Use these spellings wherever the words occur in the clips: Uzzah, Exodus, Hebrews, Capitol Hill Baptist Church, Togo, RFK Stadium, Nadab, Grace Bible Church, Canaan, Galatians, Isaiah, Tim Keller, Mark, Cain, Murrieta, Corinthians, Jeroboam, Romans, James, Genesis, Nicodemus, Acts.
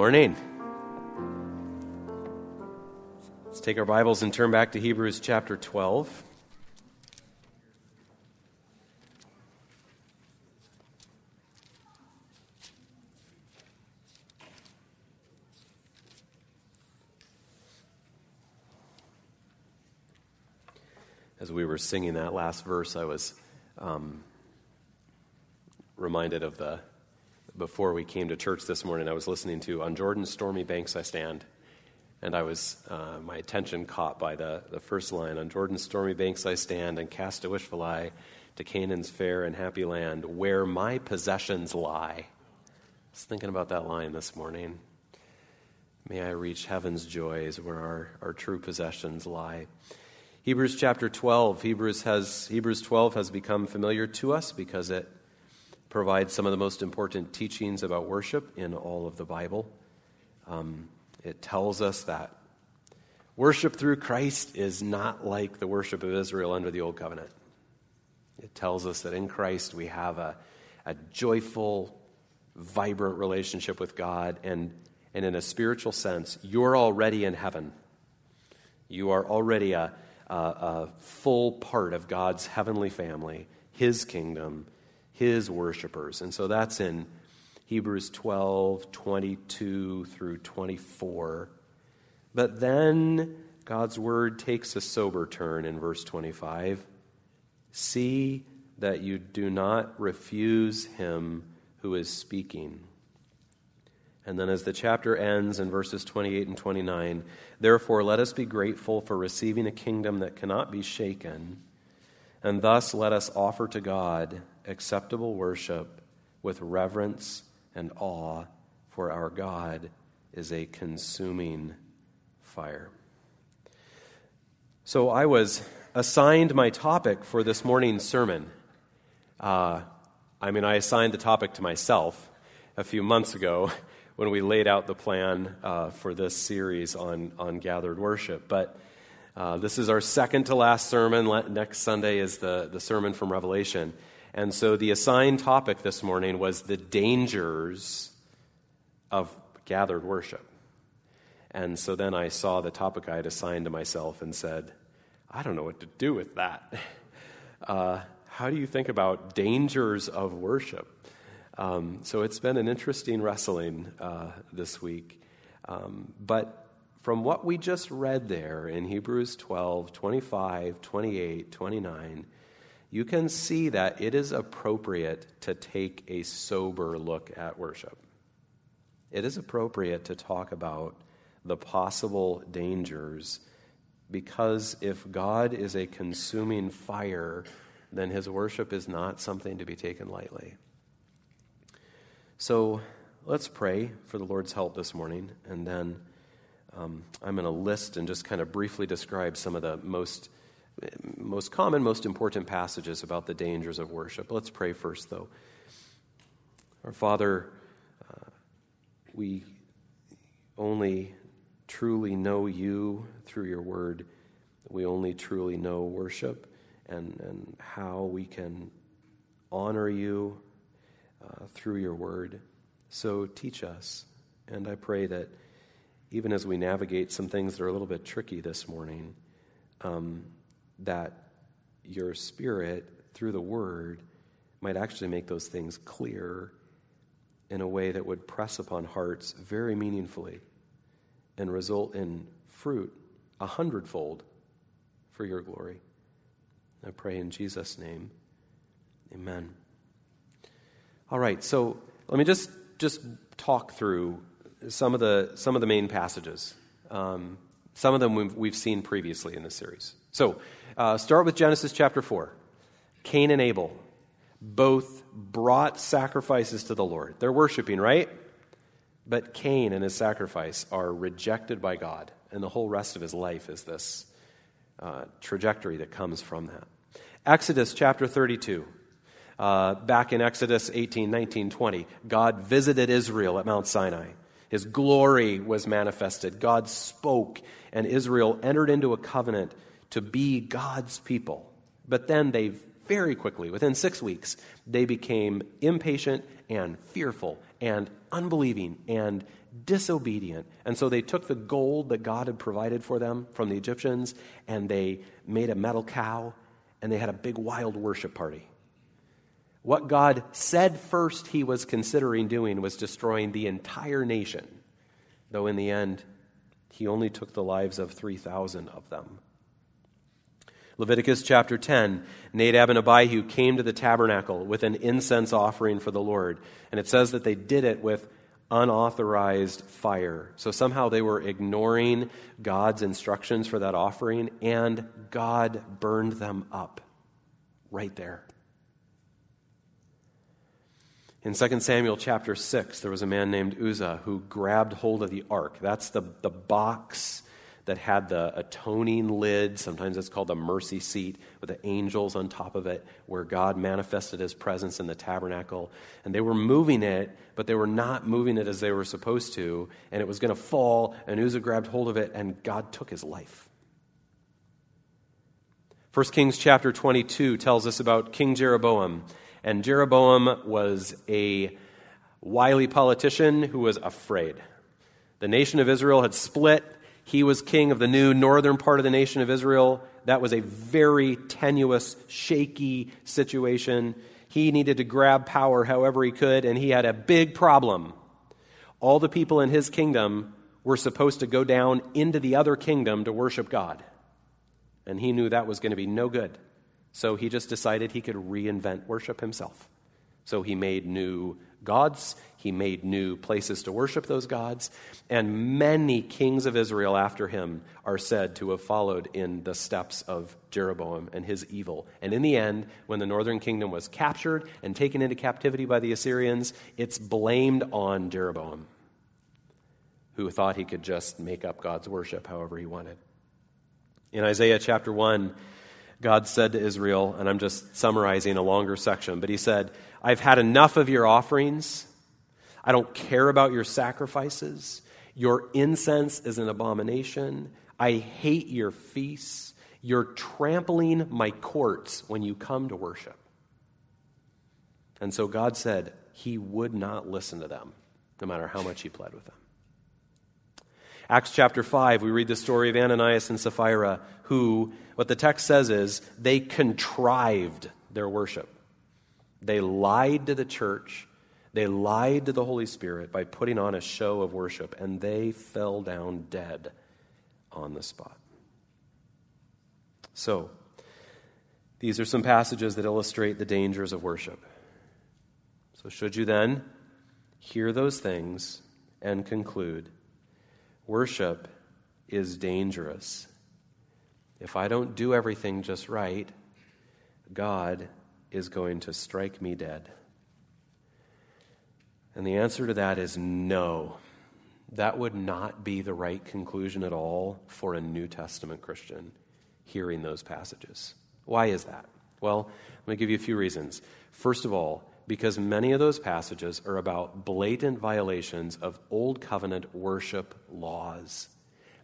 Morning. Let's take our Bibles and turn back to Hebrews chapter 12. As we were singing that last verse, I was reminded of the before we came to church this morning, I was listening to "On Jordan's Stormy Banks I Stand," and I was my attention caught by the first line, "On Jordan's stormy banks I stand and cast a wishful eye to Canaan's fair and happy land where my possessions lie." I was thinking about that line this morning. May I reach heaven's joys where our true possessions lie. Hebrews chapter 12. Hebrews 12 has become familiar to us because it provides some of the most important teachings about worship in all of the Bible. It tells us that worship through Christ is not like the worship of Israel under the Old Covenant. It tells us that in Christ we have a joyful, vibrant relationship with God, and in a spiritual sense, you're already in heaven. You are already a full part of God's heavenly family, His kingdom, His worshipers. And so that's in Hebrews 12, 22 through 24. But then God's word takes a sober turn in verse 25. "See that you do not refuse him who is speaking." And then as the chapter ends in verses 28 and 29, "Therefore let us be grateful for receiving a kingdom that cannot be shaken, and thus let us offer to God acceptable worship with reverence and awe, for our God is a consuming fire." So I was assigned my topic for this morning's sermon. I assigned the topic to myself a few months ago when we laid out the plan for this series on gathered worship. But this is our second to last sermon. Next Sunday is the sermon from Revelation. And so the assigned topic this morning was the dangers of gathered worship. And so then I saw the topic I had assigned to myself and said, I don't know what to do with that. How do you think about dangers of worship? So it's been an interesting wrestling this week. But from what we just read there in Hebrews 12, 25, 28, 29, you can see that it is appropriate to take a sober look at worship. It is appropriate to talk about the possible dangers, because if God is a consuming fire, then his worship is not something to be taken lightly. So let's pray for the Lord's help this morning, and then I'm going to list and just kind of briefly describe some of the most common, most important passages about the dangers of worship. Let's pray first, though. Our Father, we only truly know you through your word. We only truly know worship and how we can honor you through your word. So teach us. And I pray that even as we navigate some things that are a little bit tricky this morning, that your Spirit, through the Word, might actually make those things clear in a way that would press upon hearts very meaningfully and result in fruit 100-fold for your glory. I pray in Jesus' name. Amen. All right, so let me just talk through some of the main passages. Some of them we've seen previously in this series. So, start with Genesis chapter 4. Cain and Abel both brought sacrifices to the Lord. They're worshiping, right? But Cain and his sacrifice are rejected by God, and the whole rest of his life is this trajectory that comes from that. Exodus chapter 32. Back in Exodus 18, 19, 20, God visited Israel at Mount Sinai. His glory was manifested. God spoke, and Israel entered into a covenant to be God's people. But then they very quickly. Within 6 weeks, they became impatient and fearful and unbelieving and disobedient. And so they took the gold that God had provided for them from the Egyptians, and they made a metal cow, and they had a big wild worship party. What God said first he was considering doing was destroying the entire nation, though in the end, he only took the lives of 3,000 of them. Leviticus chapter 10, Nadab and Abihu came to the tabernacle with an incense offering for the Lord. And it says that they did it with unauthorized fire. So somehow they were ignoring God's instructions for that offering, and God burned them up right there. In 2 Samuel chapter 6, there was a man named Uzzah who grabbed hold of the ark. That's the box that had the atoning lid, sometimes it's called the mercy seat, with the angels on top of it, where God manifested his presence in the tabernacle. And they were moving it, but they were not moving it as they were supposed to, and it was going to fall, and Uzzah grabbed hold of it, and God took his life. 1 Kings chapter 22 tells us about King Jeroboam, and Jeroboam was a wily politician who was afraid. The nation of Israel had split. He was king of the new northern part of the nation of Israel. That was a very tenuous, shaky situation. He needed to grab power however he could, and he had a big problem. All the people in his kingdom were supposed to go down into the other kingdom to worship God. And he knew that was going to be no good. So he just decided he could reinvent worship himself. So he made new gods, he made new places to worship those gods, and many kings of Israel after him are said to have followed in the steps of Jeroboam and his evil. And in the end, when the northern kingdom was captured and taken into captivity by the Assyrians, it's blamed on Jeroboam, who thought he could just make up God's worship however he wanted. In Isaiah chapter 1, God said to Israel, and I'm just summarizing a longer section, but he said, I've had enough of your offerings. I don't care about your sacrifices. Your incense is an abomination. I hate your feasts. You're trampling my courts when you come to worship. And so God said he would not listen to them, no matter how much he pled with them. Acts chapter 5, we read the story of Ananias and Sapphira, who, what the text says is, they contrived their worship. They lied to the church. They lied to the Holy Spirit by putting on a show of worship, and they fell down dead on the spot. So, these are some passages that illustrate the dangers of worship. So should you then hear those things and conclude, worship is dangerous. If I don't do everything just right, God is going to strike me dead. And the answer to that is no. That would not be the right conclusion at all for a New Testament Christian hearing those passages. Why is that? Well, let me give you a few reasons. First of all, because many of those passages are about blatant violations of Old Covenant worship laws.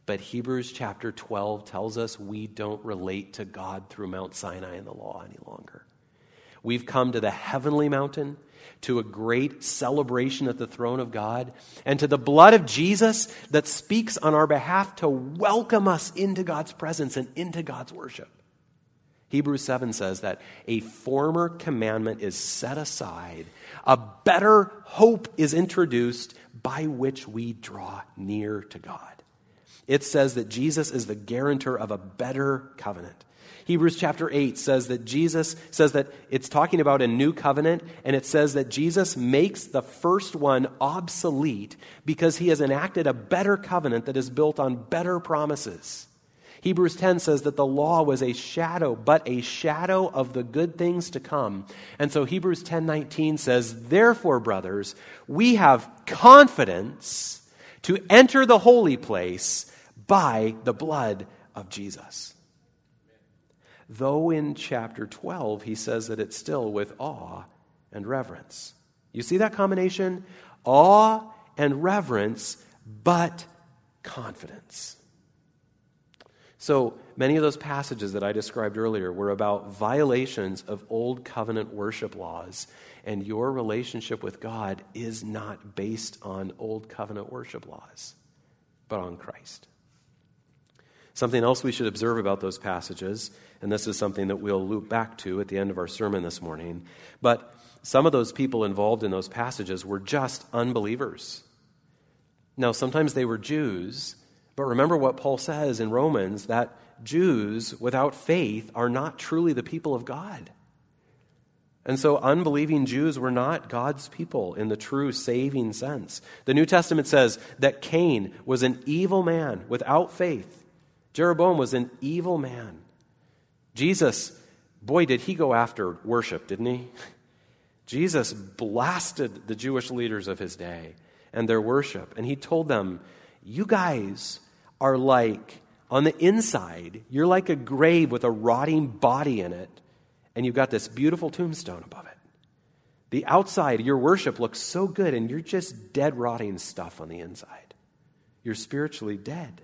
But Hebrews chapter 12 tells us we don't relate to God through Mount Sinai and the law any longer. We've come to the heavenly mountain, to a great celebration at the throne of God, and to the blood of Jesus that speaks on our behalf to welcome us into God's presence and into God's worship. Hebrews 7 says that a former commandment is set aside, a better hope is introduced by which we draw near to God. It says that Jesus is the guarantor of a better covenant. Hebrews chapter 8 says that Jesus says that it's talking about a new covenant, and it says that Jesus makes the first one obsolete because he has enacted a better covenant that is built on better promises. Hebrews 10 says that the law was a shadow, but a shadow of the good things to come. And so Hebrews 10:19 says, therefore, brothers, we have confidence to enter the holy place by the blood of Jesus. Though in chapter 12, he says that it's still with awe and reverence. You see that combination? Awe and reverence, but confidence. So many of those passages that I described earlier were about violations of old covenant worship laws, and your relationship with God is not based on old covenant worship laws, but on Christ. Something else we should observe about those passages, and this is something that we'll loop back to at the end of our sermon this morning, but some of those people involved in those passages were just unbelievers. Now, sometimes they were Jews, but remember what Paul says in Romans, that Jews without faith are not truly the people of God. And so unbelieving Jews were not God's people in the true saving sense. The New Testament says that Cain was an evil man without faith. Jeroboam was an evil man. Jesus, boy, did he go after worship, didn't he? Jesus blasted the Jewish leaders of his day and their worship. And he told them, you guys are like, on the inside, you're like a grave with a rotting body in it, and you've got this beautiful tombstone above it. The outside, your worship looks so good, and you're just dead, rotting stuff on the inside. You're spiritually dead.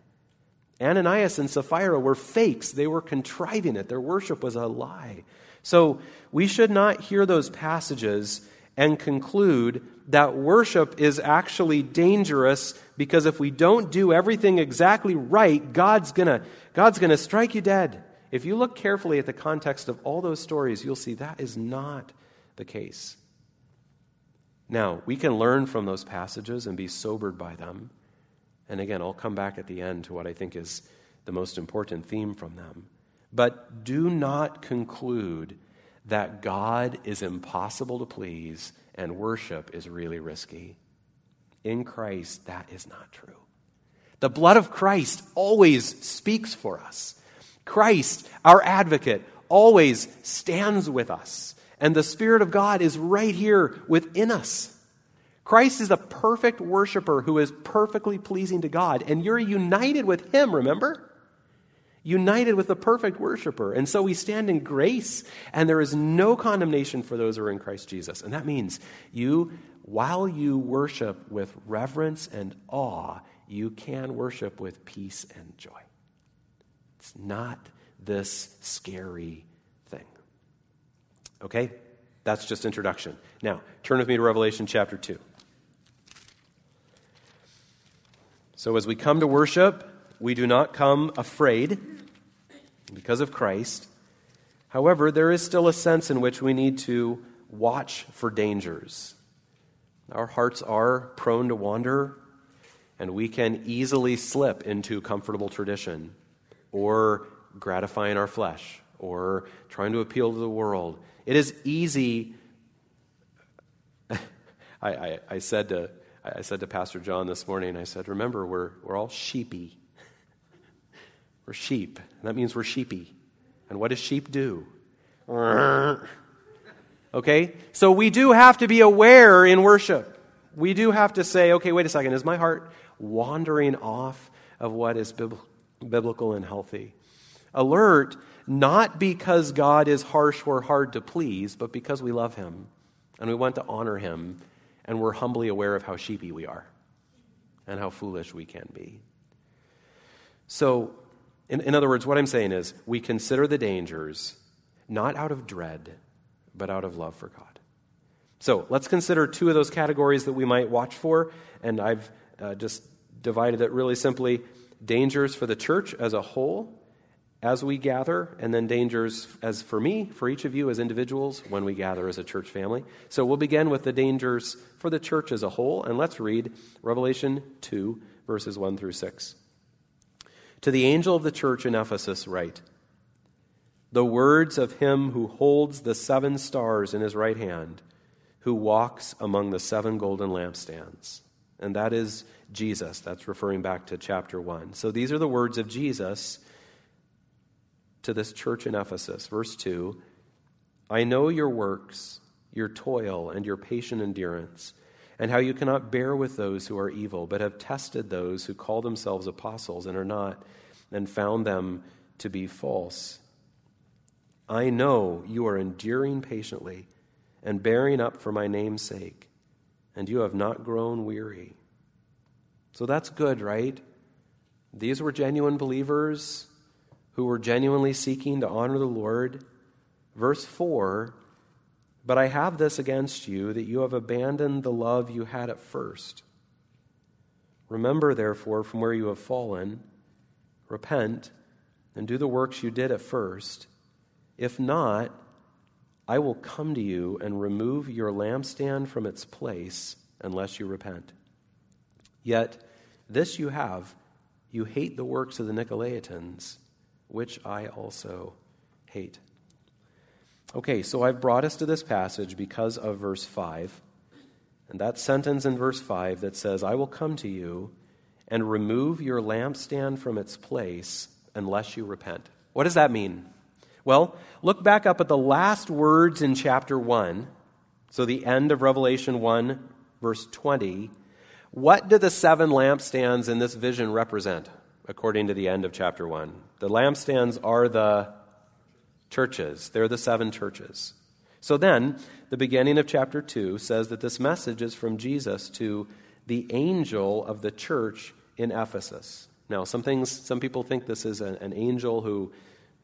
Ananias and Sapphira were fakes. They were contriving it. Their worship was a lie. So we should not hear those passages and conclude that worship is actually dangerous because if we don't do everything exactly right, God's gonna strike you dead. If you look carefully at the context of all those stories, you'll see that is not the case. Now, we can learn from those passages and be sobered by them. And again, I'll come back at the end to what I think is the most important theme from them. But do not conclude that God is impossible to please and worship is really risky. In Christ, that is not true. The blood of Christ always speaks for us. Christ, our advocate, always stands with us. And the Spirit of God is right here within us. Christ is a perfect worshiper who is perfectly pleasing to God. And you're united with him, remember? United with the perfect worshiper. And so we stand in grace, and there is no condemnation for those who are in Christ Jesus. And that means you, while you worship with reverence and awe, you can worship with peace and joy. It's not this scary thing. Okay? That's just introduction. Now, turn with me to Revelation chapter 2. So as we come to worship, we do not come afraid because of Christ. However, there is still a sense in which we need to watch for dangers. Our hearts are prone to wander, and we can easily slip into comfortable tradition or gratifying our flesh or trying to appeal to the world. It is easy. I said to Pastor John this morning, I said, remember, we're all sheepy. We're sheep. That means we're sheepy. And what does sheep do? Okay? So we do have to be aware in worship. We do have to say, okay, wait a second. Is my heart wandering off of what is biblical and healthy? Alert, not because God is harsh or hard to please, but because we love him and we want to honor him and we're humbly aware of how sheepy we are and how foolish we can be. So, in other words, what I'm saying is we consider the dangers not out of dread, but out of love for God. So let's consider two of those categories that we might watch for, and I've just divided it really simply. Dangers for the church as a whole as we gather, and then dangers as for me, for each of you as individuals when we gather as a church family. So we'll begin with the dangers for the church as a whole, and let's read Revelation 2, verses 1 through 6. To the angel of the church in Ephesus write, the words of him who holds the seven stars in his right hand, who walks among the seven golden lampstands. And that is Jesus. That's referring back to chapter 1. So these are the words of Jesus to this church in Ephesus. Verse 2, I know your works, your toil, and your patient endurance, and how you cannot bear with those who are evil, but have tested those who call themselves apostles and are not, and found them to be false. I know you are enduring patiently and bearing up for my name's sake, and you have not grown weary. So that's good, right? These were genuine believers who were genuinely seeking to honor the Lord. Verse 4, but I have this against you, that you have abandoned the love you had at first. Remember, therefore, from where you have fallen, repent, and do the works you did at first. If not, I will come to you and remove your lampstand from its place unless you repent. Yet this you have, you hate the works of the Nicolaitans, which I also hate. Okay, so I've brought us to this passage because of verse 5. And that sentence in verse 5 that says, I will come to you and remove your lampstand from its place unless you repent. What does that mean? Well, look back up at the last words in chapter 1, so the end of Revelation 1, verse 20. What do the 7 lampstands in this vision represent, according to the end of chapter 1? The lampstands are the churches. They're the 7 churches. So then, the beginning of chapter 2 says that this message is from Jesus to the angel of the church in Ephesus. Now, some people think this is an angel who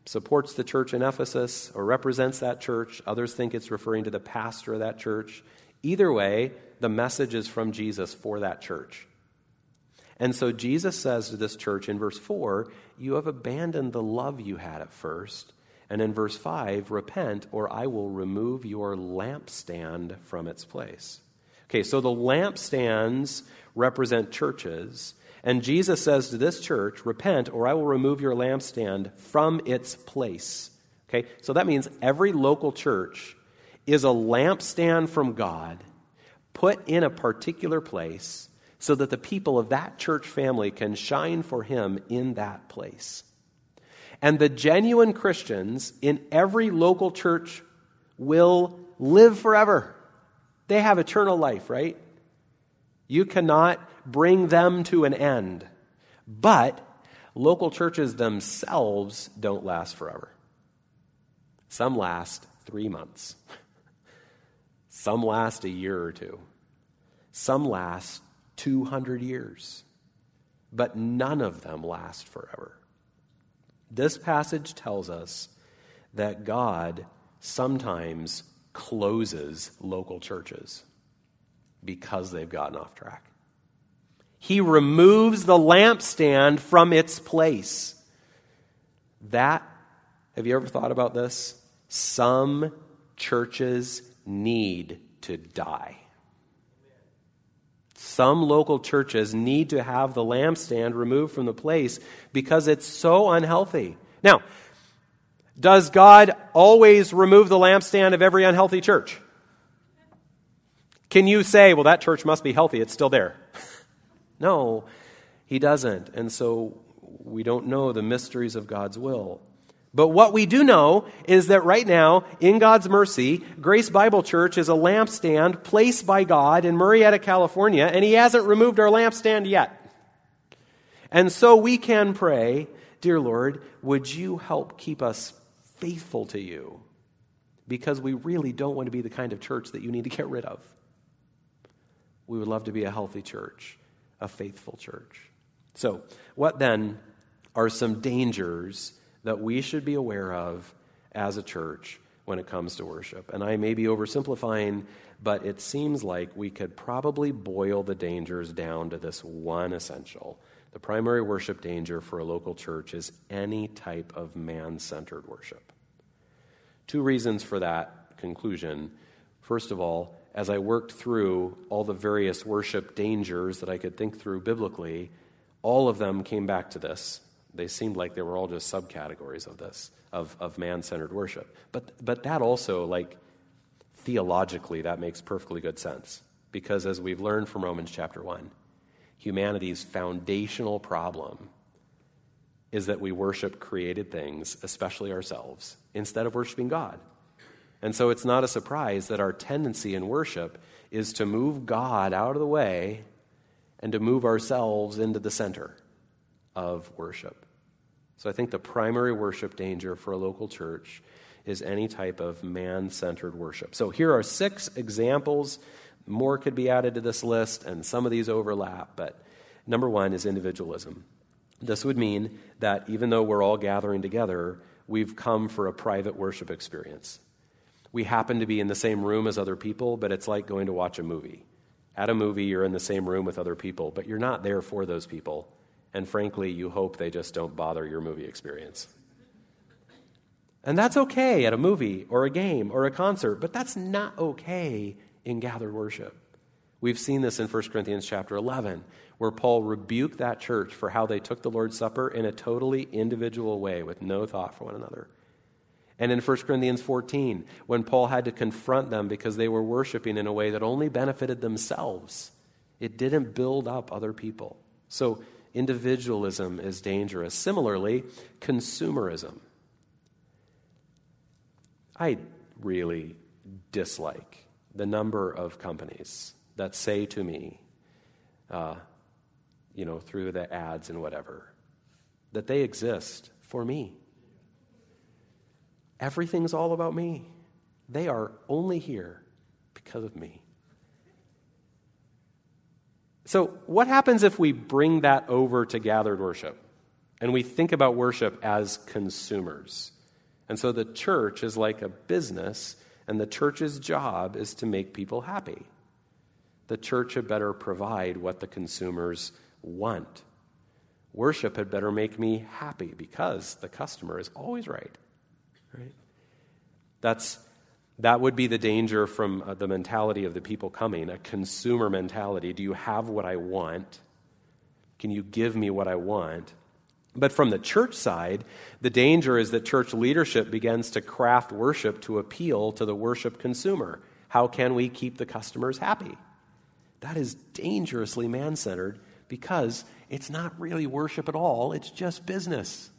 supports the church in Ephesus or represents that church. Others think it's referring to the pastor of that church. Either way, the message is from Jesus for that church. And so Jesus says to this church in verse 4, you have abandoned the love you had at first. And in verse 5, repent, or I will remove your lampstand from its place. Okay, so the lampstands represent churches. And Jesus says to this church, repent, or I will remove your lampstand from its place. Okay, so that means every local church is a lampstand from God put in a particular place so that the people of that church family can shine for him in that place. And the genuine Christians in every local church will live forever. They have eternal life, right? You cannot bring them to an end. But local churches themselves don't last forever. Some last 3 months. Some last a year or two. Some last 200 years. But none of them last forever. This passage tells us that God sometimes closes local churches because they've gotten off track. He removes the lampstand from its place. Have you ever thought about this? Some churches need to die. Some local churches need to have the lampstand removed from the place because it's so unhealthy. Now, does God always remove the lampstand of every unhealthy church? Can you say, well, that church must be healthy, it's still there? No, he doesn't. And so we don't know the mysteries of God's will. But what we do know is that right now, in God's mercy, Grace Bible Church is a lampstand placed by God in Murrieta, California, and he hasn't removed our lampstand yet. And so we can pray, dear Lord, would you help keep us faithful to you? Because we really don't want to be the kind of church that you need to get rid of. We would love to be a healthy church, a faithful church. So what then are some dangers that we should be aware of as a church when it comes to worship? And I may be oversimplifying, but it seems like we could probably boil the dangers down to this one essential. The primary worship danger for a local church is any type of man-centered worship. 2 reasons for that conclusion. First of all, as I worked through all the various worship dangers that I could think through biblically, all of them came back to this. They seemed like they were all just subcategories of this, of man-centered worship. But that also, theologically, that makes perfectly good sense. Because as we've learned from Romans chapter 1, humanity's foundational problem is that we worship created things, especially ourselves, instead of worshiping God. And so it's not a surprise that our tendency in worship is to move God out of the way and to move ourselves into the center of worship. So I think the primary worship danger for a local church is any type of man-centered worship. So here are 6 examples. More could be added to this list, and some of these overlap, but number 1 is individualism. This would mean that even though we're all gathering together, we've come for a private worship experience. We happen to be in the same room as other people, but it's like going to watch a movie. At a movie, you're in the same room with other people, but you're not there for those people. And frankly, you hope they just don't bother your movie experience. And that's okay at a movie or a game or a concert, but that's not okay in gathered worship. We've seen this in 1 Corinthians chapter 11, where Paul rebuked that church for how they took the Lord's Supper in a totally individual way with no thought for one another. And in 1 Corinthians 14, when Paul had to confront them because they were worshiping in a way that only benefited themselves, it didn't build up other people. So individualism is dangerous. Similarly, consumerism. I really dislike the number of companies that say to me, through the ads and whatever, that they exist for me. Everything's all about me. They are only here because of me. So what happens if we bring that over to gathered worship and we think about worship as consumers? And so the church is like a business, and the church's job is to make people happy. The church had better provide what the consumers want. Worship had better make me happy because the customer is always right. Right? That would be the danger from the mentality of the people coming, a consumer mentality. Do you have what I want? Can you give me what I want? But from the church side, the danger is that church leadership begins to craft worship to appeal to the worship consumer. How can we keep the customers happy? That is dangerously man-centered because it's not really worship at all. It's just business.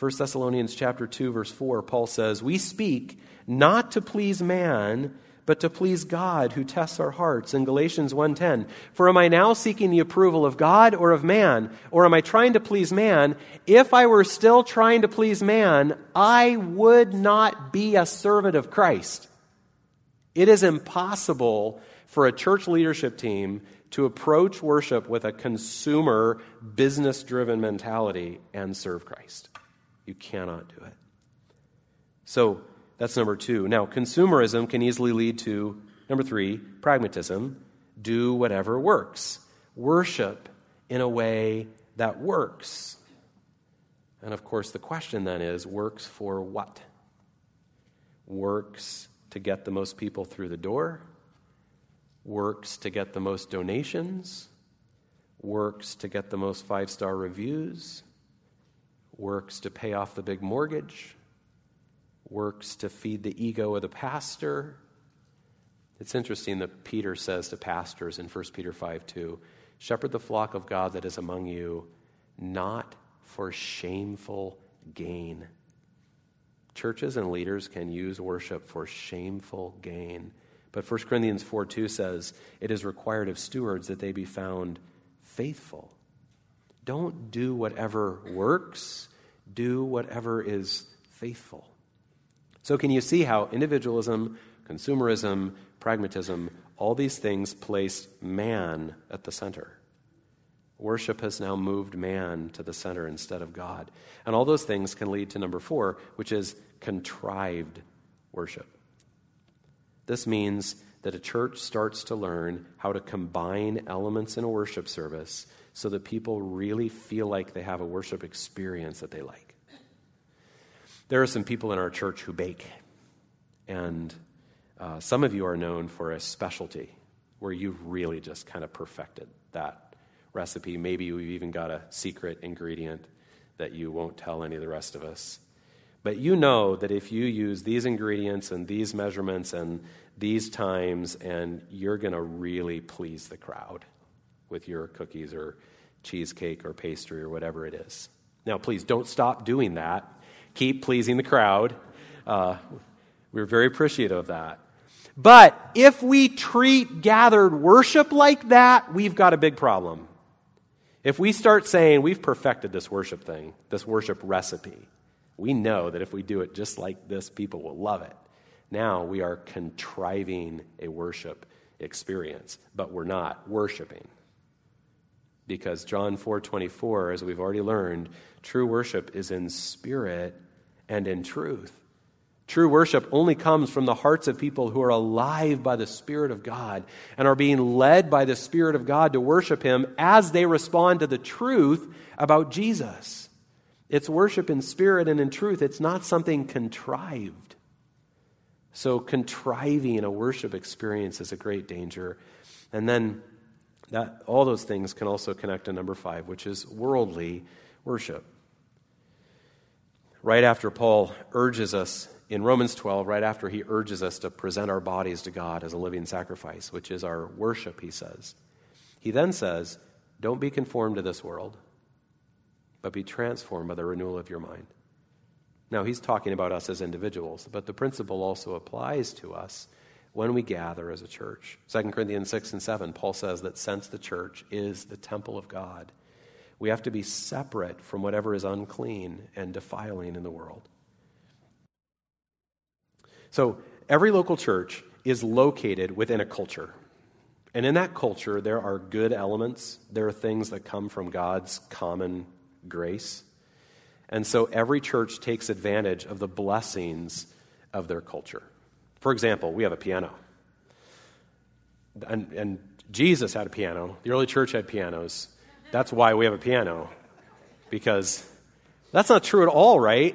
1 Thessalonians chapter 2, verse 4, Paul says, "We speak not to please man, but to please God who tests our hearts." In Galatians 1:10, "For am I now seeking the approval of God or of man? Or am I trying to please man? If I were still trying to please man, I would not be a servant of Christ." It is impossible for a church leadership team to approach worship with a consumer, business-driven mentality and serve Christ. You cannot do it. So that's number two. Now, consumerism can easily lead to, number three, pragmatism. Do whatever works. Worship in a way that works. And of course, the question then is, works for what? Works to get the most people through the door? Works to get the most donations? Works to get the most 5-star reviews? Works to pay off the big mortgage? Works to feed the ego of the pastor? It's interesting that Peter says to pastors in 1 Peter 5:2, "Shepherd the flock of God that is among you, not for shameful gain." Churches and leaders can use worship for shameful gain. But 1 Corinthians 4:2 says, "It is required of stewards that they be found faithful." Don't do whatever works. Do whatever is faithful. So can you see how individualism, consumerism, pragmatism, all these things place man at the center? Worship has now moved man to the center instead of God. And all those things can lead to number four, which is contrived worship. This means that a church starts to learn how to combine elements in a worship service so that people really feel like they have a worship experience that they like. There are some people in our church who bake. And some of you are known for a specialty where you've really just kind of perfected that recipe. Maybe you've even got a secret ingredient that you won't tell any of the rest of us. But you know that if you use these ingredients and these measurements and these times, and you're going to really please the crowd with your cookies or cheesecake or pastry or whatever it is. Now, please don't stop doing that. Keep pleasing the crowd. We're very appreciative of that. But if we treat gathered worship like that, we've got a big problem. If we start saying, we've perfected this worship thing, this worship recipe, we know that if we do it just like this, people will love it. Now we are contriving a worship experience, but we're not worshiping. because John 4:24, as we've already learned, true worship is in spirit and in truth. True worship only comes from the hearts of people who are alive by the Spirit of God and are being led by the Spirit of God to worship Him as they respond to the truth about Jesus. It's worship in spirit and in truth. It's not something contrived. So contriving a worship experience is a great danger. And then that all those things can also connect to number 5, which is worldly worship. Right after Paul urges us, in Romans 12, right after he urges us to present our bodies to God as a living sacrifice, which is our worship, he says. He then says, don't be conformed to this world, but be transformed by the renewal of your mind. Now, he's talking about us as individuals, but the principle also applies to us when we gather as a church. 2 Corinthians 6:7, Paul says that since the church is the temple of God, we have to be separate from whatever is unclean and defiling in the world. So every local church is located within a culture. And in that culture, there are good elements. There are things that come from God's common grace. And so every church takes advantage of the blessings of their culture. For example, we have a piano. And Jesus had a piano. The early church had pianos. That's why we have a piano. Because that's not true at all, right?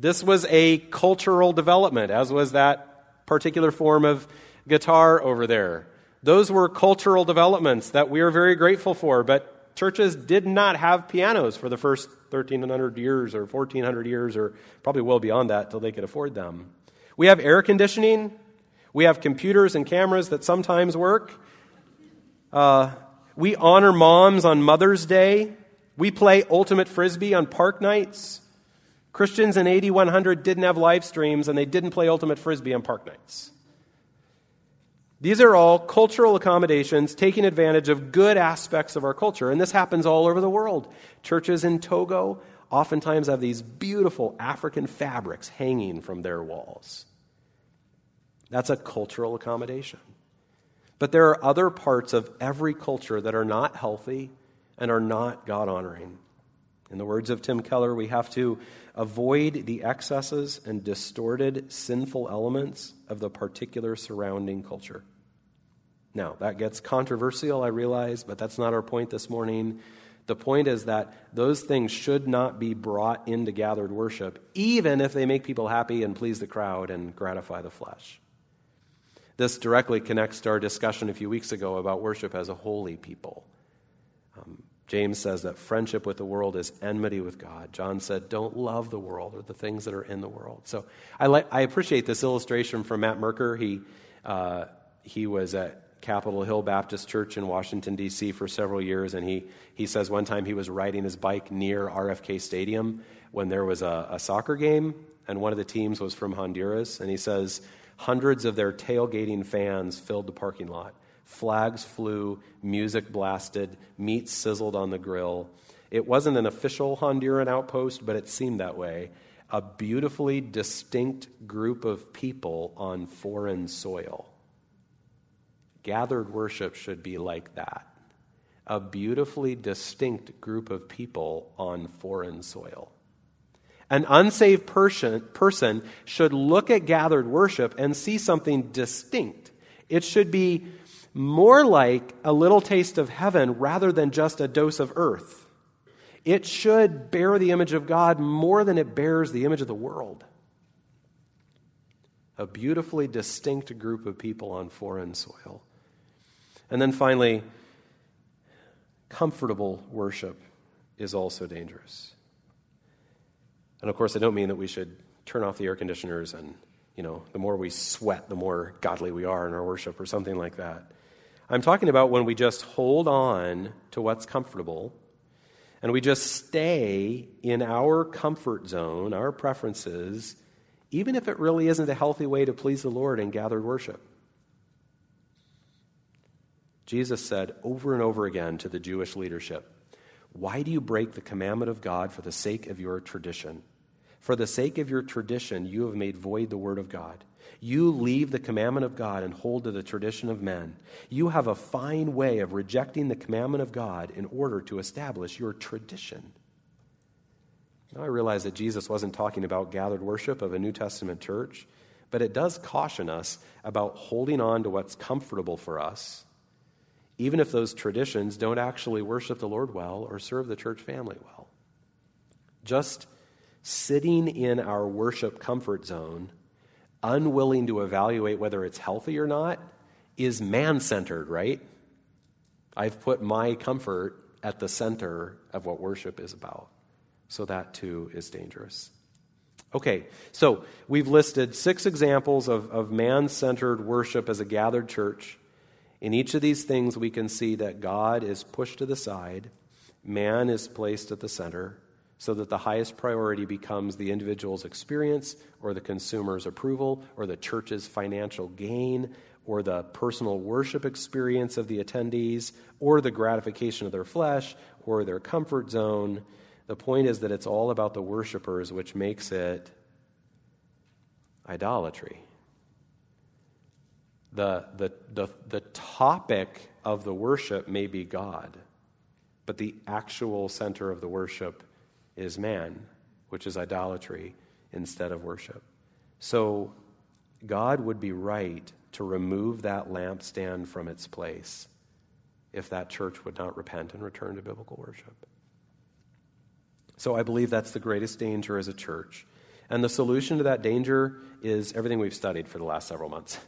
This was a cultural development, as was that particular form of guitar over there. Those were cultural developments that we are very grateful for, but churches did not have pianos for the first 1,300 years or 1,400 years or probably well beyond that till they could afford them. We have air conditioning. We have computers and cameras that sometimes work. We honor moms on Mother's Day. We play ultimate frisbee on park nights. Christians in AD 100 didn't have live streams, and they didn't play ultimate frisbee on park nights. These are all cultural accommodations taking advantage of good aspects of our culture, and this happens all over the world. Churches in Togo oftentimes have these beautiful African fabrics hanging from their walls. That's a cultural accommodation. But there are other parts of every culture that are not healthy and are not God-honoring. In the words of Tim Keller, we have to avoid the excesses and distorted sinful elements of the particular surrounding culture. Now, that gets controversial, I realize, but that's not our point this morning. The point is that those things should not be brought into gathered worship, even if they make people happy and please the crowd and gratify the flesh. This directly connects to our discussion a few weeks ago about worship as a holy people. James says that friendship with the world is enmity with God. John said, don't love the world or the things that are in the world. So I appreciate this illustration from Matt Merker. He was at Capitol Hill Baptist Church in Washington, D.C. for several years, and he says one time he was riding his bike near RFK Stadium when there was a soccer game, and one of the teams was from Honduras, and he says hundreds of their tailgating fans filled the parking lot. Flags flew, music blasted, meat sizzled on the grill. It wasn't an official Honduran outpost, but it seemed that way. A beautifully distinct group of people on foreign soil. Gathered worship should be like that. A beautifully distinct group of people on foreign soil. An unsaved person should look at gathered worship and see something distinct. It should be more like a little taste of heaven rather than just a dose of earth. It should bear the image of God more than it bears the image of the world. A beautifully distinct group of people on foreign soil. And then finally, comfortable worship is also dangerous. And of course, I don't mean that we should turn off the air conditioners and, the more we sweat, the more godly we are in our worship or something like that. I'm talking about when we just hold on to what's comfortable and we just stay in our comfort zone, our preferences, even if it really isn't a healthy way to please the Lord in gathered worship. Jesus said over and over again to the Jewish leadership, "Why do you break the commandment of God for the sake of your tradition? For the sake of your tradition, you have made void the word of God. You leave the commandment of God and hold to the tradition of men. You have a fine way of rejecting the commandment of God in order to establish your tradition. Now I realize that Jesus wasn't talking about gathered worship of a New Testament church, but it does caution us about holding on to what's comfortable for us, even if those traditions don't actually worship the Lord well or serve the church family well. Just sitting in our worship comfort zone, unwilling to evaluate whether it's healthy or not, is man-centered, right? I've put my comfort at the center of what worship is about. So that too is dangerous. Okay, so we've listed 6 examples of man-centered worship as a gathered church. In each of these things, we can see that God is pushed to the side, man is placed at the center, so that the highest priority becomes the individual's experience or the consumer's approval or the church's financial gain or the personal worship experience of the attendees or the gratification of their flesh or their comfort zone. The point is that it's all about the worshipers, which makes it idolatry. The topic of the worship may be God, but the actual center of the worship is man, which is idolatry instead of worship. So God would be right to remove that lampstand from its place if that church would not repent and return to biblical worship. So I believe that's the greatest danger as a church. And the solution to that danger is everything we've studied for the last several months.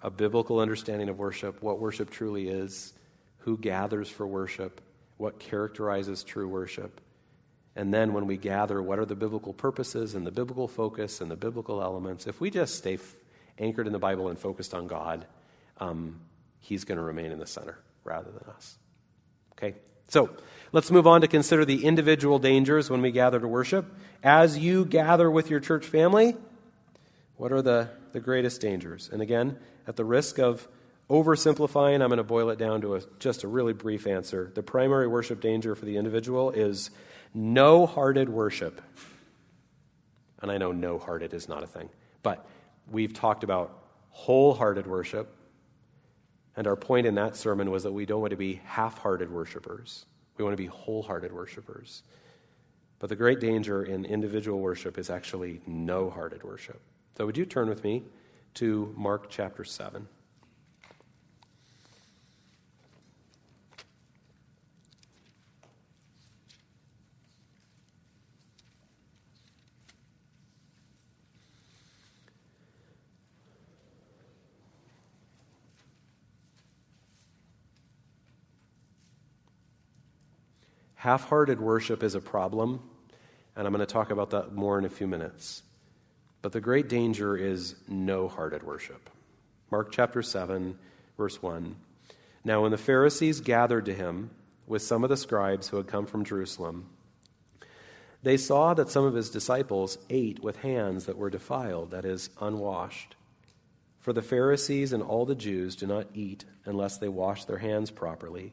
A biblical understanding of worship, what worship truly is, who gathers for worship, what characterizes true worship. And then when we gather, what are the biblical purposes and the biblical focus and the biblical elements? If we just stay anchored in the Bible and focused on God, he's going to remain in the center rather than us. Okay, so let's move on to consider the individual dangers when we gather to worship. As you gather with your church family, what are the greatest dangers? And again, at the risk of oversimplifying, I'm going to boil it down to just a really brief answer. The primary worship danger for the individual is no-hearted worship. And I know no-hearted is not a thing, but we've talked about wholehearted worship, and our point in that sermon was that we don't want to be half-hearted worshipers. We want to be wholehearted worshipers. But the great danger in individual worship is actually no-hearted worship. So would you turn with me to Mark chapter 7? Half-hearted worship is a problem, and I'm going to talk about that more in a few minutes. But the great danger is no-hearted worship. Mark chapter 7, verse 1. Now when the Pharisees gathered to him with some of the scribes who had come from Jerusalem, they saw that some of his disciples ate with hands that were defiled, that is, unwashed. For the Pharisees and all the Jews do not eat unless they wash their hands properly,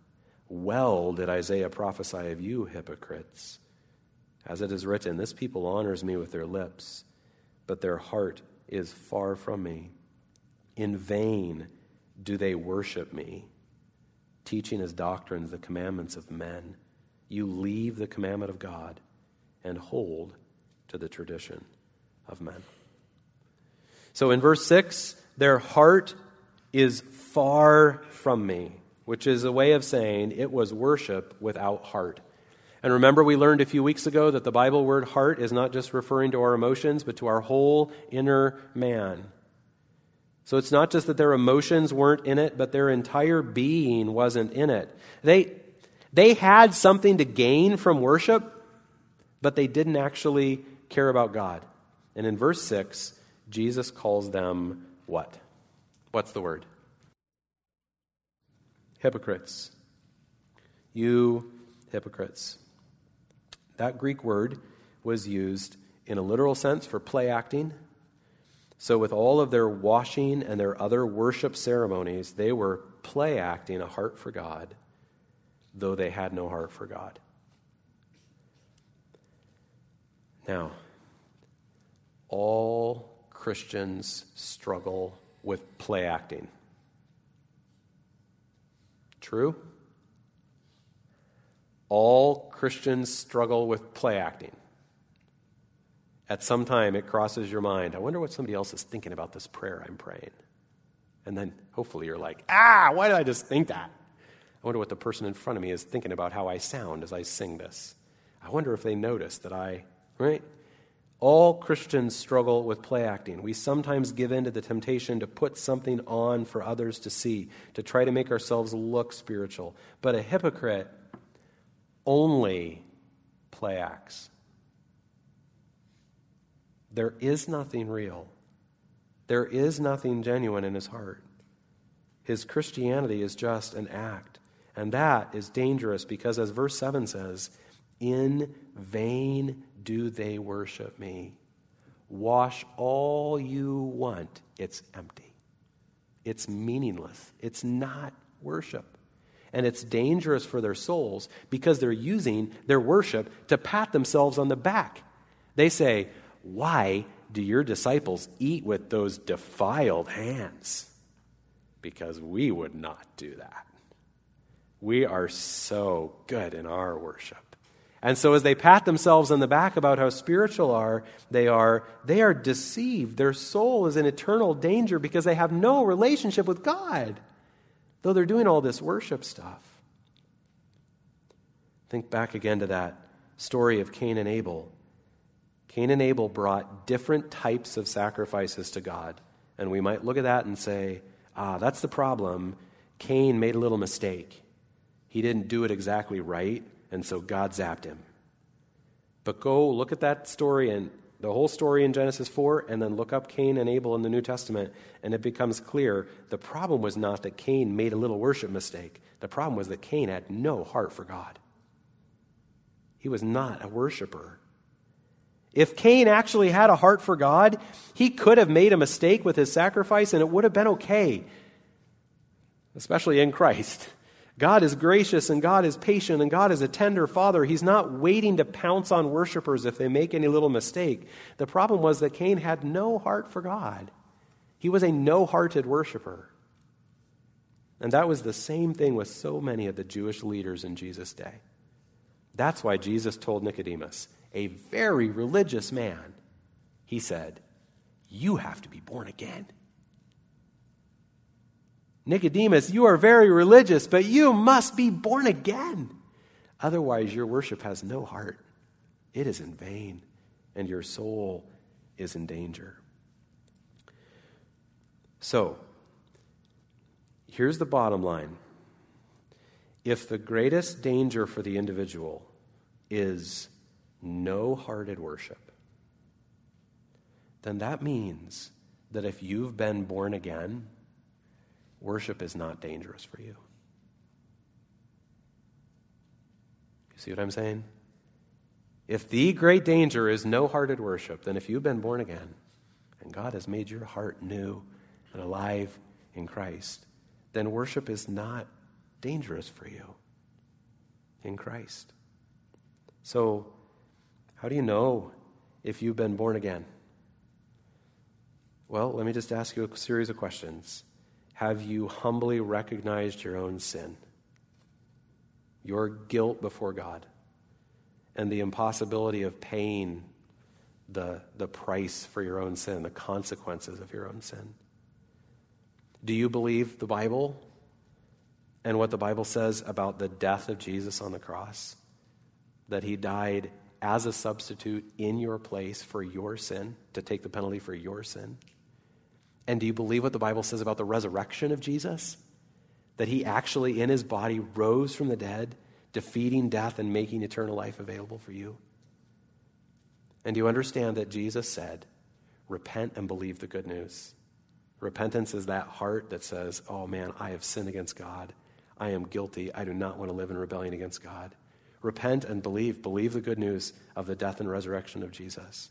"Well did Isaiah prophesy of you, hypocrites. As it is written, this people honors me with their lips, but their heart is far from me. In vain do they worship me, teaching as doctrines the commandments of men. You leave the commandment of God and hold to the tradition of men." So in verse 6, their heart is far from me, which is a way of saying it was worship without heart. And remember, we learned a few weeks ago that the Bible word heart is not just referring to our emotions, but to our whole inner man. So it's not just that their emotions weren't in it, but their entire being wasn't in it. They had something to gain from worship, but they didn't actually care about God. And in verse 6, Jesus calls them what? What's the word? Hypocrites. You hypocrites. That Greek word was used in a literal sense for play acting. So with all of their washing and their other worship ceremonies, they were play acting a heart for God, though they had no heart for God. Now, all Christians struggle with play acting. True? All Christians struggle with play acting. At some time, it crosses your mind, I wonder what somebody else is thinking about this prayer I'm praying. And then hopefully you're like, why did I just think that? I wonder what the person in front of me is thinking about how I sound as I sing this. I wonder if they notice that right? All Christians struggle with play acting. We sometimes give in to the temptation to put something on for others to see, to try to make ourselves look spiritual. But a hypocrite only play acts. There is nothing real. There is nothing genuine in his heart. His Christianity is just an act. And that is dangerous because, as verse 7 says, in vain do they worship me. Wash all you want. It's empty. It's meaningless. It's not worship. And it's dangerous for their souls because they're using their worship to pat themselves on the back. They say, why do your disciples eat with those defiled hands? Because we would not do that. We are so good in our worship. And so as they pat themselves on the back about how spiritual they are deceived. Their soul is in eternal danger because they have no relationship with God, though they're doing all this worship stuff. Think back again to that story of Cain and Abel. Cain and Abel brought different types of sacrifices to God. And we might look at that and say, that's the problem. Cain made a little mistake. He didn't do it exactly right, and so God zapped him. But go look at that story and the whole story in Genesis 4, and then look up Cain and Abel in the New Testament, and it becomes clear the problem was not that Cain made a little worship mistake. The problem was that Cain had no heart for God. He was not a worshiper. If Cain actually had a heart for God, he could have made a mistake with his sacrifice and it would have been okay, especially in Christ. God is gracious and God is patient and God is a tender father. He's not waiting to pounce on worshipers if they make any little mistake. The problem was that Cain had no heart for God. He was a no-hearted worshiper. And that was the same thing with so many of the Jewish leaders in Jesus' day. That's why Jesus told Nicodemus, a very religious man, he said, you have to be born again. Nicodemus, you are very religious, but you must be born again. Otherwise, your worship has no heart. It is in vain, and your soul is in danger. So, here's the bottom line. If the greatest danger for the individual is no-hearted worship, then that means that if you've been born again, worship is not dangerous for you. You see what I'm saying? If the great danger is no-hearted worship, then if you've been born again and God has made your heart new and alive in Christ, then worship is not dangerous for you in Christ. So, how do you know if you've been born again? Well, let me just ask you a series of questions. Have you humbly recognized your own sin, your guilt before God, and the impossibility of paying the price for your own sin, the consequences of your own sin? Do you believe the Bible and what the Bible says about the death of Jesus on the cross, that he died as a substitute in your place for your sin, to take the penalty for your sin? And do you believe what the Bible says about the resurrection of Jesus? That he actually in his body rose from the dead, defeating death and making eternal life available for you? And do you understand that Jesus said, repent and believe the good news. Repentance is that heart that says, oh man, I have sinned against God. I am guilty. I do not want to live in rebellion against God. Repent and believe. Believe the good news of the death and resurrection of Jesus.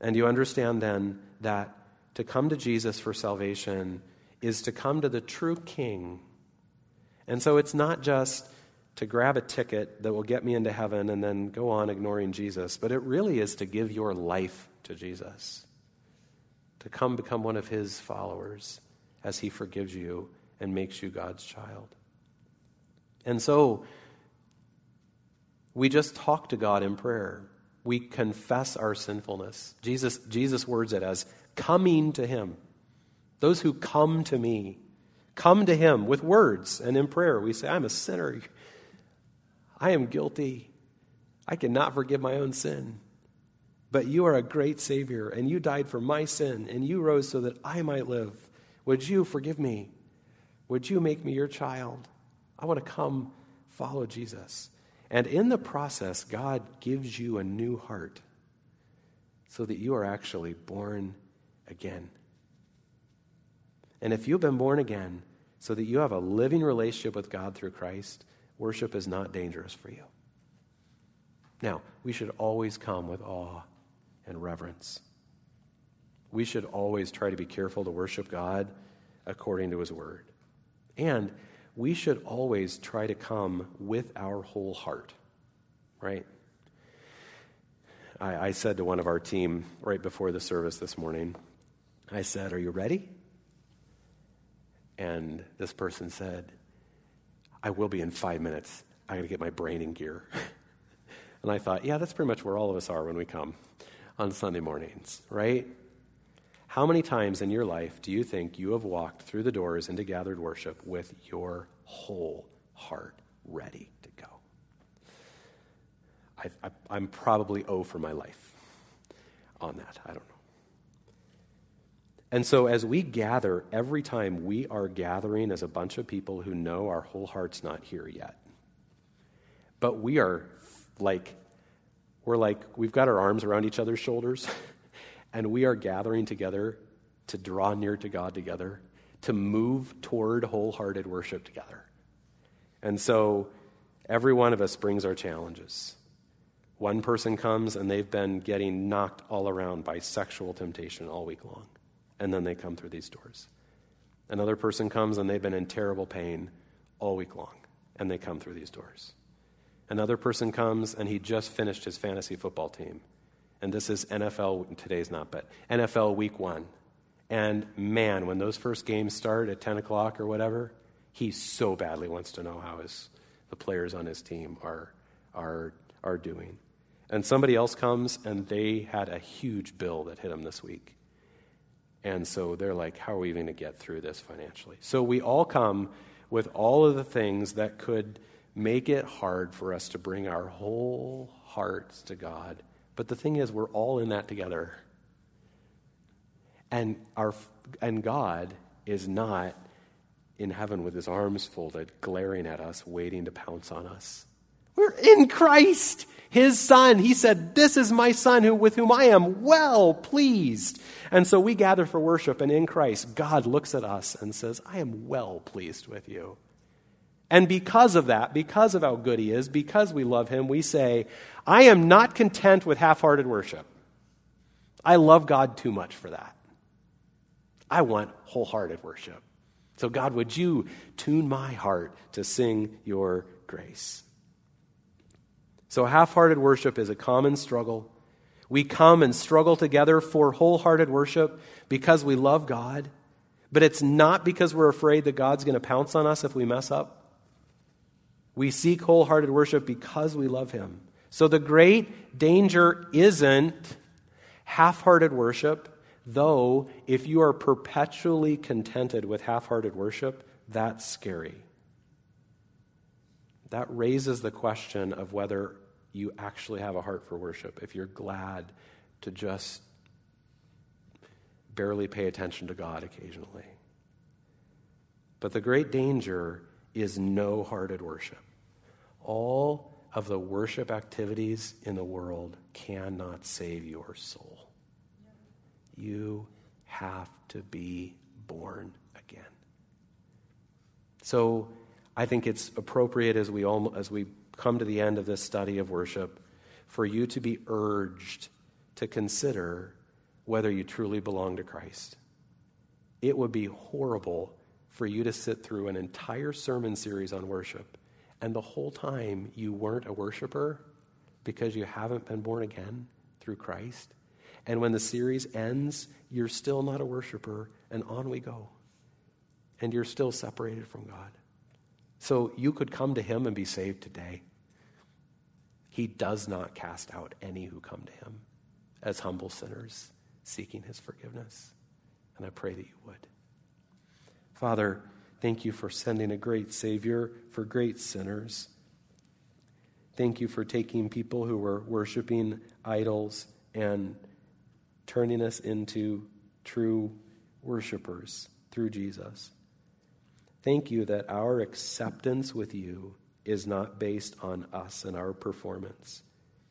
And you understand then that to come to Jesus for salvation is to come to the true King. And so it's not just to grab a ticket that will get me into heaven and then go on ignoring Jesus, but it really is to give your life to Jesus, to come become one of his followers as he forgives you and makes you God's child. And so we just talk to God in prayer. We confess our sinfulness. Jesus words it as coming to him. Those who come to me, come to him with words and in prayer. We say, I'm a sinner. I am guilty. I cannot forgive my own sin. But you are a great Savior, and you died for my sin, and you rose so that I might live. Would you forgive me? Would you make me your child? I want to come follow Jesus. And in the process, God gives you a new heart so that you are actually born again. And if you've been born again so that you have a living relationship with God through Christ, worship is not dangerous for you. Now, we should always come with awe and reverence. We should always try to be careful to worship God according to his word. And we should always try to come with our whole heart, right? I said to one of our team right before the service this morning, I said, are you ready? And this person said, I will be in 5 minutes. I'm going to get my brain in gear. And I thought, yeah, that's pretty much where all of us are when we come on Sunday mornings, right? How many times in your life do you think you have walked through the doors into gathered worship with your whole heart ready to go? I'm probably 0 for my life on that. I don't know. And so as we gather, every time we are gathering as a bunch of people who know our whole heart's not here yet. But we are like we've got our arms around each other's shoulders and we are gathering together to draw near to God together, to move toward wholehearted worship together. And so every one of us brings our challenges. One person comes and they've been getting knocked all around by sexual temptation all week long. And then they come through these doors. Another person comes and they've been in terrible pain all week long, and they come through these doors. Another person comes and he just finished his fantasy football team. And this is NFL, today's not, but NFL week 1. And man, when those first games start at 10 o'clock or whatever, he so badly wants to know how the players on his team are doing. And somebody else comes and they had a huge bill that hit them this week. And so they're like, how are we even going to get through this financially? So we all come with all of the things that could make it hard for us to bring our whole hearts to God. But the thing is, we're all in that together. And God is not in heaven with his arms folded, glaring at us, waiting to pounce on us. We're in Christ, his son. He said, this is my son with whom I am well pleased. And so we gather for worship, and in Christ, God looks at us and says, I am well pleased with you. And because of that, because of how good he is, because we love him, we say, I am not content with half-hearted worship. I love God too much for that. I want wholehearted worship. So God, would you tune my heart to sing your grace? So half-hearted worship is a common struggle. We come and struggle together for wholehearted worship because we love God, but it's not because we're afraid that God's going to pounce on us if we mess up. We seek wholehearted worship because we love him. So the great danger isn't half-hearted worship, though if you are perpetually contented with half-hearted worship, that's scary. That raises the question of whether you actually have a heart for worship, if you're glad to just barely pay attention to God occasionally. But the great danger is no-hearted worship. All of the worship activities in the world cannot save your soul. You have to be born again. So I think it's appropriate as we come to the end of this study of worship for you to be urged to consider whether you truly belong to Christ. It would be horrible for you to sit through an entire sermon series on worship and the whole time you weren't a worshiper because you haven't been born again through Christ. And when the series ends, you're still not a worshiper, and on we go. And you're still separated from God. So you could come to him and be saved today. He does not cast out any who come to him as humble sinners seeking his forgiveness. And I pray that you would. Father, thank you for sending a great Savior for great sinners. Thank you for taking people who were worshiping idols and turning us into true worshipers through Jesus. Thank you that our acceptance with you is not based on us and our performance,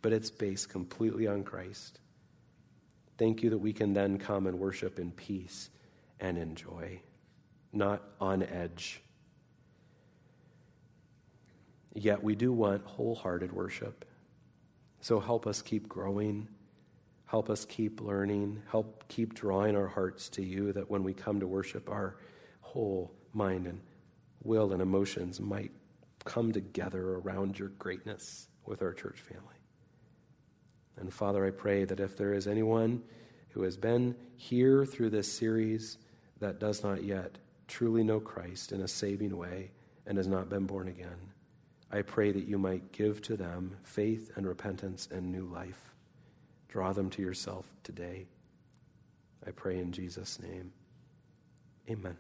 but it's based completely on Christ. Thank you that we can then come and worship in peace and in joy, not on edge. Yet we do want wholehearted worship. So help us keep growing. Help us keep learning. Help keep drawing our hearts to you, that when we come to worship, our whole mind and will and emotions might come together around your greatness with our church family. And Father, I pray that if there is anyone who has been here through this series that does not yet truly know Christ in a saving way and has not been born again, I pray that you might give to them faith and repentance and new life. Draw them to yourself today. I pray in Jesus' name. Amen.